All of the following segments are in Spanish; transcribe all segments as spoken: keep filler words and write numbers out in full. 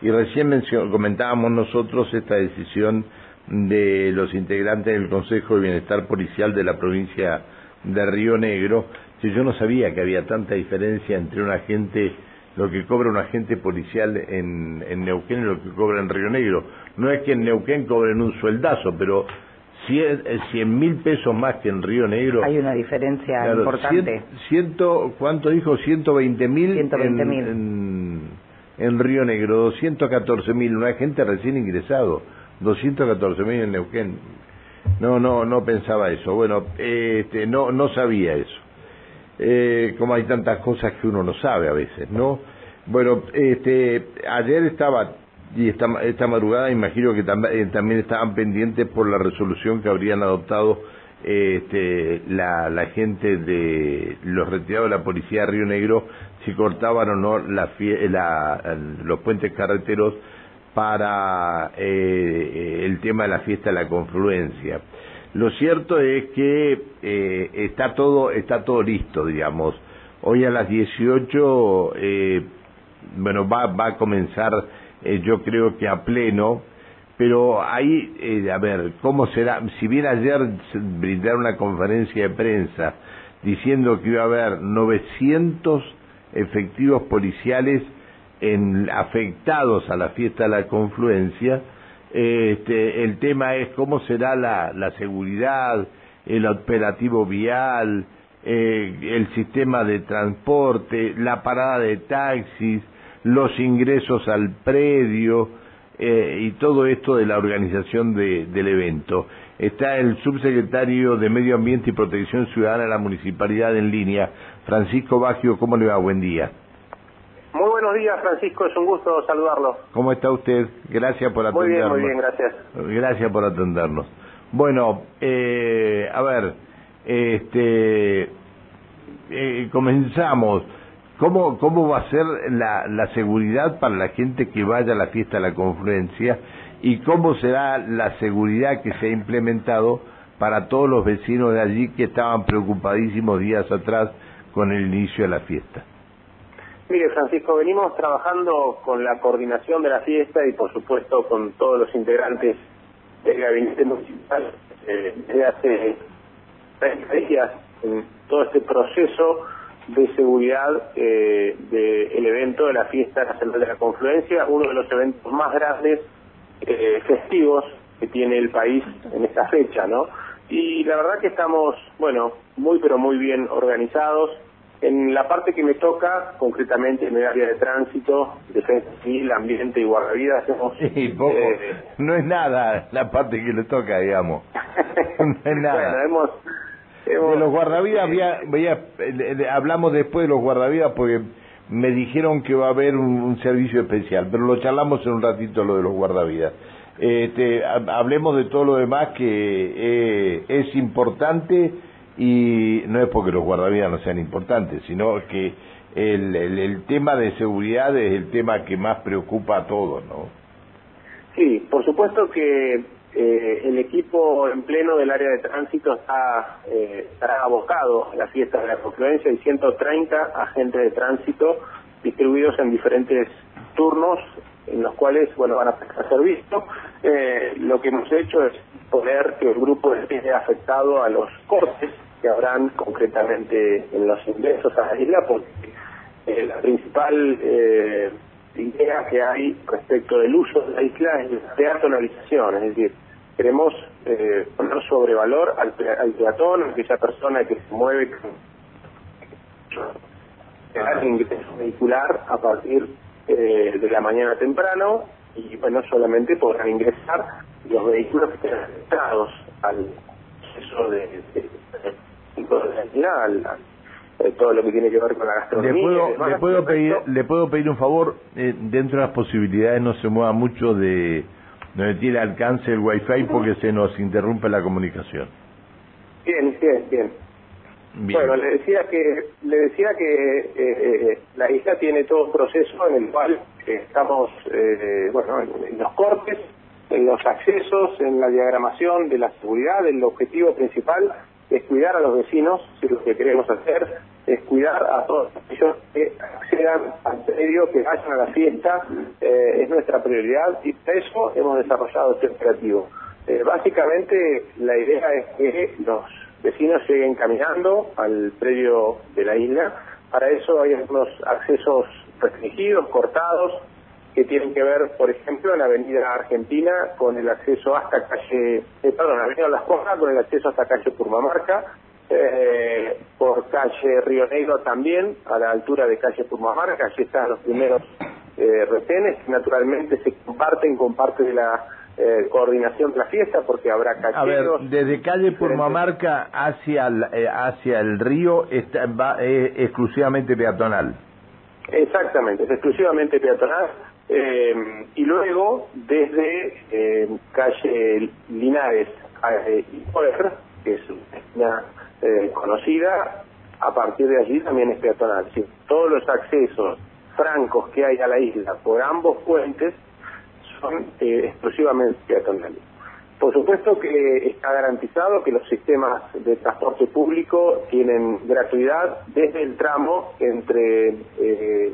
Y recién comentábamos nosotros esta decisión de los integrantes del Consejo de Bienestar Policial de la provincia de Río Negro, que yo no sabía que había tanta diferencia entre un agente, lo que cobra un agente policial en, en Neuquén y lo que cobra en Río Negro. No es que en Neuquén cobren un sueldazo, pero cien mil pesos más que en Río Negro. Hay una diferencia, claro, importante. Ciento, ¿Cuánto dijo? ciento veinte mil en, en, en Río Negro, doscientos catorce mil, un agente recién ingresado, doscientos catorce mil en Neuquén. No, no, no pensaba eso. Bueno, este, no, no sabía eso. Eh, como hay tantas cosas que uno no sabe a veces, ¿no? Bueno, este, ayer estaba y esta, esta madrugada, imagino que tam eh, también estaban pendientes por la resolución que habrían adoptado eh, este, la, la gente de los retirados de la policía de Río Negro, si cortaban o no la, la, los puentes carreteros para eh, el tema de la fiesta de la Confluencia. Lo cierto es que eh, está todo está todo listo, digamos. Hoy a las dieciocho, eh, bueno, va va a comenzar, eh, yo creo que a pleno, pero ahí, eh, a ver, ¿cómo será? Si bien ayer brindaron una conferencia de prensa diciendo que iba a haber novecientos efectivos policiales en, afectados a la fiesta de la Confluencia, Este, el tema es cómo será la, la seguridad, el operativo vial, eh, el sistema de transporte, la parada de taxis, los ingresos al predio eh, y todo esto de la organización de, del evento. Está el subsecretario de Medio Ambiente y Protección Ciudadana de la Municipalidad en línea, Francisco Baggio. ¿Cómo le va? Buen día. Muy buenos días, Francisco, es un gusto saludarlo. ¿Cómo está usted? Gracias por atendernos. Muy bien, muy bien, gracias. Gracias por atendernos. Bueno, eh, a ver, este, eh, comenzamos. ¿Cómo, cómo va a ser la, la seguridad para la gente que vaya a la fiesta de la Confluencia? ¿Y cómo será la seguridad que se ha implementado para todos los vecinos de allí que estaban preocupadísimos días atrás con el inicio de la fiesta? Mire, Francisco, venimos trabajando con la coordinación de la fiesta y, por supuesto, con todos los integrantes del gabinete municipal eh, desde hace tres días en todo este proceso de seguridad eh, del evento de la fiesta nacional de la Confluencia, uno de los eventos más grandes eh, festivos que tiene el país en esta fecha, ¿no? Y la verdad que estamos, bueno, muy pero muy bien organizados. En la parte que me toca, concretamente en el área de tránsito, defensa civil, ambiente y guardavidas, hacemos... Sí, poco. Eh, no es nada la parte que le toca, digamos. No es nada. Bueno, hemos, hemos... De los guardavidas, había, había, hablamos después de los guardavidas porque me dijeron que va a haber un, un servicio especial, pero lo charlamos en un ratito lo de los guardavidas. Este, hablemos de todo lo demás que eh, es importante... Y no es porque los guardavidas no sean importantes, sino que el, el, el tema de seguridad es el tema que más preocupa a todos, ¿no? Sí, por supuesto que eh, el equipo en pleno del área de tránsito está, eh, estará abocado a la fiesta de la Confluencia. Hay ciento treinta agentes de tránsito distribuidos en diferentes turnos, en los cuales, bueno, van a prestar servicio. Eh, lo que hemos hecho es poner que el grupo esté afectado a los cortes que habrán concretamente en los ingresos a la isla, porque eh, la principal eh, idea que hay respecto del uso de la isla es la peatonalización, es decir, queremos eh, poner sobre valor al, pe al peatón, a aquella persona que se mueve con el ingreso vehicular a partir eh, de la mañana temprano, y bueno, solamente podrán ingresar los vehículos que estén afectados al eso de, de, de, de, al, de todo lo que tiene que ver con la gastronomía. Le puedo, demás, le puedo pedir le puedo pedir un favor, eh, dentro de las posibilidades no se mueva mucho de donde tiene alcance el wifi porque se nos interrumpe la comunicación. Bien, bien, bien. bien. Bueno, le decía que le decía que eh, eh, la isla tiene todo un proceso en el cual eh, estamos eh, bueno en, en los cortes, en los accesos, en la diagramación de la seguridad. El objetivo principal es cuidar a los vecinos, si es lo que queremos hacer, es cuidar a todos aquellos que accedan al predio, que vayan a la fiesta, eh, es nuestra prioridad y por eso hemos desarrollado este operativo. Eh, básicamente la idea es que los vecinos lleguen caminando al predio de la isla. Para eso hay unos accesos restringidos, cortados, que tienen que ver, por ejemplo, en la Avenida Argentina con el acceso hasta calle, eh, perdón, Avenida Las Cojas con el acceso hasta calle Purmamarca, eh, por calle Río Negro también, a la altura de calle Purmamarca, allí están los primeros eh, retenes, que naturalmente se comparten con parte de la eh, coordinación de la fiesta, porque habrá cacheros. A ver, desde calle Purmamarca hacia el, eh, hacia el río está, va, eh, exclusivamente peatonal. Exactamente, es exclusivamente peatonal. Eh, y luego, desde eh, calle Linares eh, y Olascuaga, que es una eh, conocida, a partir de allí también es peatonal. Sí, todos los accesos francos que hay a la isla por ambos puentes son eh, exclusivamente peatonales. Por supuesto que está garantizado que los sistemas de transporte público tienen gratuidad desde el tramo entre eh,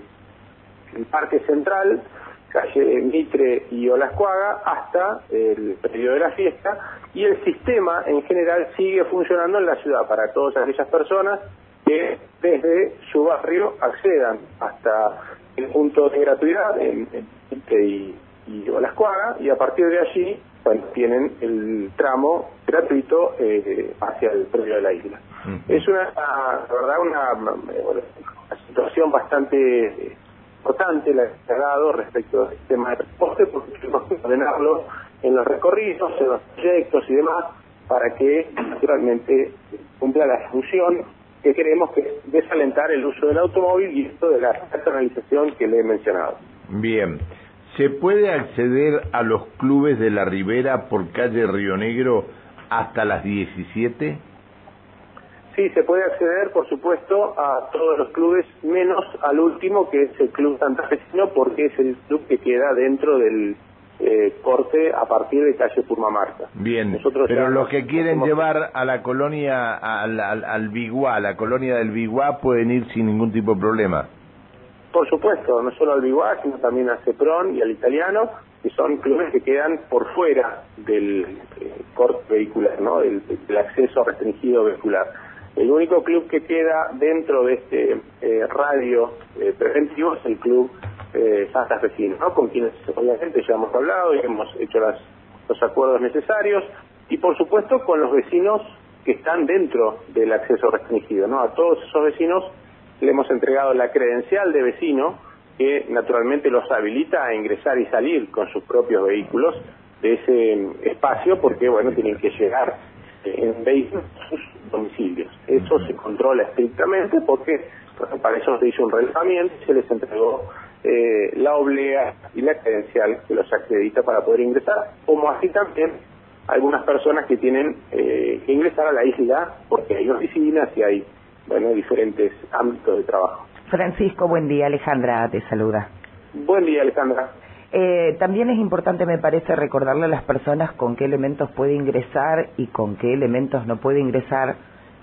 el Parque Central, calle Mitre y Olascuaga, hasta el periodo de la fiesta, y el sistema en general sigue funcionando en la ciudad para todas aquellas personas que desde su barrio accedan hasta el punto de gratuidad en, en Mitre y, y Olascuaga, y a partir de allí bueno, tienen el tramo gratuito eh, hacia el predio de la isla. Mm. Es una, la verdad, una, bueno, una situación bastante importante la que se ha dado respecto al sistema de transporte, porque tenemos que ordenarlo en los recorridos, en los proyectos y demás, para que naturalmente cumpla la función que queremos, que es desalentar el uso del automóvil y esto de la personalización que le he mencionado. Bien, ¿se puede acceder a los clubes de la Ribera por calle Río Negro hasta las diecisiete? Sí, se puede acceder, por supuesto, a todos los clubes, menos al último, que es el Club Santafesino, porque es el club que queda dentro del eh, corte a partir de calle Purmamarca. Bien, nosotros pero los que quieren como... llevar a la colonia, al, al, al Biguá, a la colonia del Biguá, pueden ir sin ningún tipo de problema. Por supuesto, no solo al Biguá, sino también a Cepron y al Italiano, que son clubes que quedan por fuera del eh, corte vehicular, ¿no? Del, del acceso restringido vehicular. El único club que queda dentro de este eh, radio eh, preventivo es el club eh, SASA Vecinos, ¿no? Con quienes obviamente ya hemos hablado y hemos hecho las, los acuerdos necesarios, y por supuesto con los vecinos que están dentro del acceso restringido, ¿no? A todos esos vecinos le hemos entregado la credencial de vecino, que naturalmente los habilita a ingresar y salir con sus propios vehículos de ese espacio, porque bueno, tienen que llegar en vehículos a sus domicilios. Eso se controla estrictamente porque para eso se hizo un relevamiento y se les entregó eh, la oblea y la credencial que los acredita para poder ingresar, como así también algunas personas que tienen eh, que ingresar a la isla porque hay oficinas y hay bueno diferentes ámbitos de trabajo. Francisco, buen día. Alejandra te saluda. Buen día, Alejandra. Eh, también es importante, me parece, recordarle a las personas con qué elementos puede ingresar y con qué elementos no puede ingresar,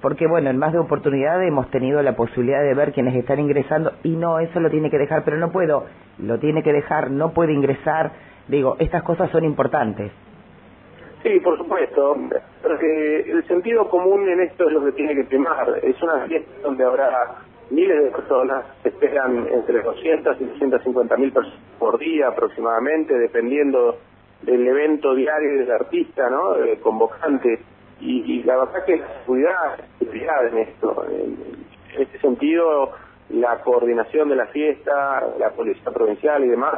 porque bueno, en más de oportunidad hemos tenido la posibilidad de ver quienes están ingresando y no, eso lo tiene que dejar, pero no puedo, lo tiene que dejar, no puede ingresar. Digo, estas cosas son importantes. Sí, por supuesto, porque el sentido común en esto es lo que tiene que primar. Es una fiesta donde habrá miles de personas, se esperan entre doscientas y doscientas cincuenta mil personas por día aproximadamente, dependiendo del evento diario del artista, ¿no? El convocante. Y, y la verdad que la seguridad, seguridad en esto. En este sentido, la coordinación de la fiesta, la policía provincial y demás,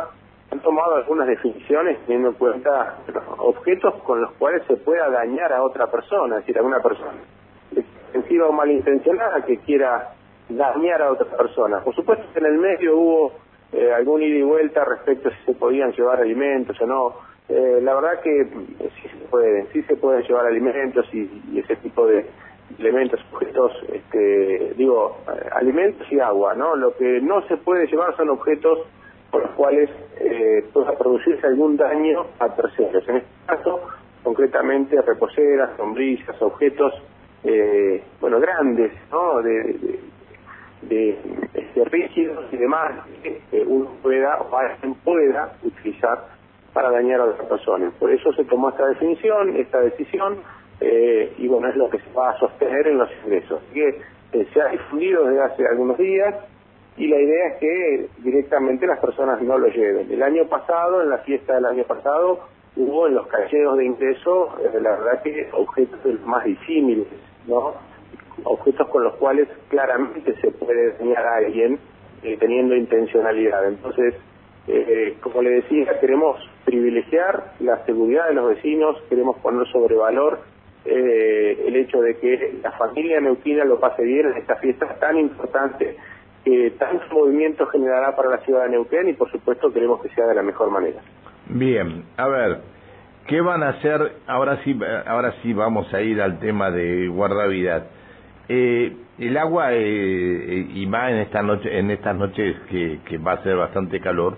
han tomado algunas definiciones teniendo en cuenta objetos con los cuales se pueda dañar a otra persona, es decir, a una persona defensiva o malintencionada que quiera dañar a otra persona. Por supuesto que en el medio hubo eh, algún ida y vuelta respecto a si se podían llevar alimentos o no. Eh, la verdad que eh, sí se pueden, sí se pueden llevar alimentos y, y ese tipo de elementos, objetos, este, digo, alimentos y agua, ¿no? Lo que no se puede llevar son objetos por los cuales eh, pueda producirse algún daño a terceros. En este caso, concretamente, reposeras, sombrillas, objetos, eh, bueno, grandes, ¿no? De, de de, de rígidos y demás que eh, uno pueda o alguien pueda utilizar para dañar a otras personas. Por eso se tomó esta definición, esta decisión, eh, y bueno, es lo que se va a sostener en los ingresos. Así que eh, se ha difundido desde hace algunos días y la idea es que directamente las personas no lo lleven. El año pasado, en la fiesta del año pasado, hubo en los callejeros de ingreso, eh, la verdad que objetos más disímiles, ¿no? Objetos con los cuales claramente se puede dañar a alguien eh, teniendo intencionalidad. Entonces, eh, como le decía, queremos privilegiar la seguridad de los vecinos, queremos poner sobre valor eh, el hecho de que la familia neuquina lo pase bien en esta fiesta tan importante que tanto movimiento generará para la ciudad de Neuquén, y por supuesto queremos que sea de la mejor manera. Bien, a ver, ¿qué van a hacer? Ahora sí, ahora sí vamos a ir al tema de guardavidas. Eh, el agua, eh, y más en esta noche, en estas noches que, que va a ser bastante calor,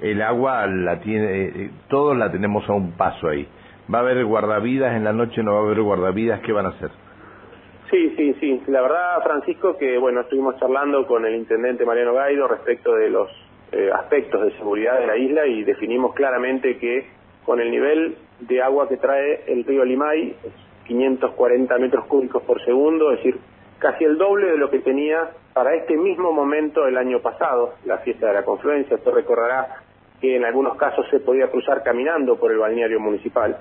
el agua la tiene, eh, todos la tenemos a un paso ahí. ¿Va a haber guardavidas en la noche? ¿No va a haber guardavidas? ¿Qué van a hacer? Sí, sí, sí. La verdad, Francisco, que bueno, estuvimos charlando con el intendente Mariano Gaido respecto de los eh, aspectos de seguridad de la isla, y definimos claramente que con el nivel de agua que trae el río Limay, quinientos cuarenta metros cúbicos por segundo, es decir, casi el doble de lo que tenía para este mismo momento el año pasado, la fiesta de la Confluencia. Usted recordará que en algunos casos se podía cruzar caminando por el balneario municipal,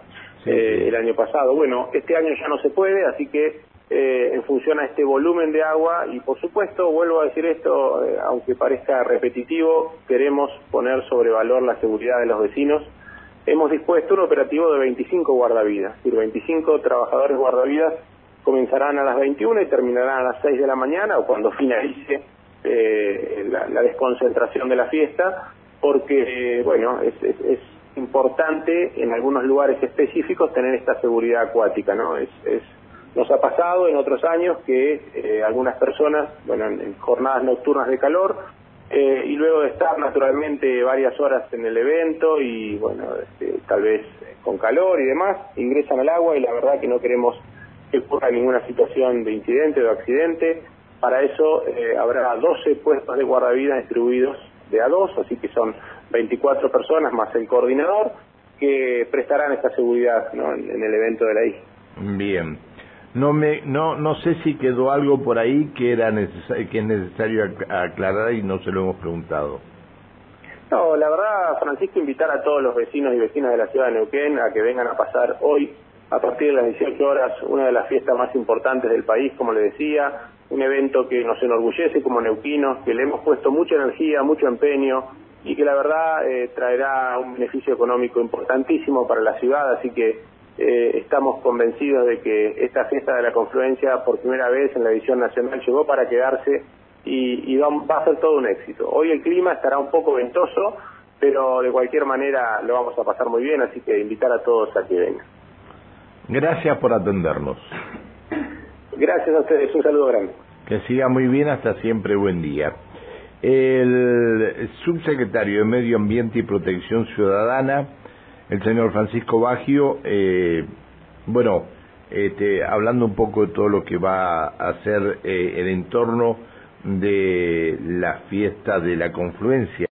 sí, eh, sí. el año pasado. Bueno, este año ya no se puede, así que eh, en función a este volumen de agua, y por supuesto, vuelvo a decir esto, eh, aunque parezca repetitivo, queremos poner sobre valor la seguridad de los vecinos. Hemos dispuesto un operativo de veinticinco guardavidas, es decir, veinticinco trabajadores guardavidas comenzarán a las veintiuna y terminarán a las seis de la mañana, o cuando finalice eh, la, la desconcentración de la fiesta, porque, eh, bueno, es, es, es importante en algunos lugares específicos tener esta seguridad acuática, ¿no? Es, es, nos ha pasado en otros años que eh, algunas personas, bueno, en, en jornadas nocturnas de calor, Eh, y luego de estar naturalmente varias horas en el evento y bueno, este, tal vez con calor y demás, ingresan al agua, y la verdad que no queremos que ocurra ninguna situación de incidente o de accidente. Para eso eh, habrá doce puestos de guardavidas distribuidos de a dos, así que son veinticuatro personas más el coordinador que prestarán esta seguridad, ¿no?, en, en el evento de la isla. Bien. No me no no sé si quedó algo por ahí que era neces- que es necesario aclarar y no se lo hemos preguntado. No, la verdad, Francisco, invitar a todos los vecinos y vecinas de la ciudad de Neuquén a que vengan a pasar hoy, a partir de las dieciocho horas, una de las fiestas más importantes del país, como le decía, un evento que nos enorgullece como neuquinos, que le hemos puesto mucha energía, mucho empeño, y que la verdad eh, traerá un beneficio económico importantísimo para la ciudad, así que Eh, estamos convencidos de que esta fiesta de la Confluencia, por primera vez en la edición nacional, llegó para quedarse y, y va, va a ser todo un éxito. Hoy el clima estará un poco ventoso, pero de cualquier manera lo vamos a pasar muy bien, así que invitar a todos a que vengan. Gracias por atendernos. Gracias a ustedes, un saludo grande. Que siga muy bien, hasta siempre, buen día. El subsecretario de Medio Ambiente y Protección Ciudadana, el señor Francisco Baggio, eh, bueno, este, hablando un poco de todo lo que va a hacer eh, el entorno de la fiesta de la Confluencia.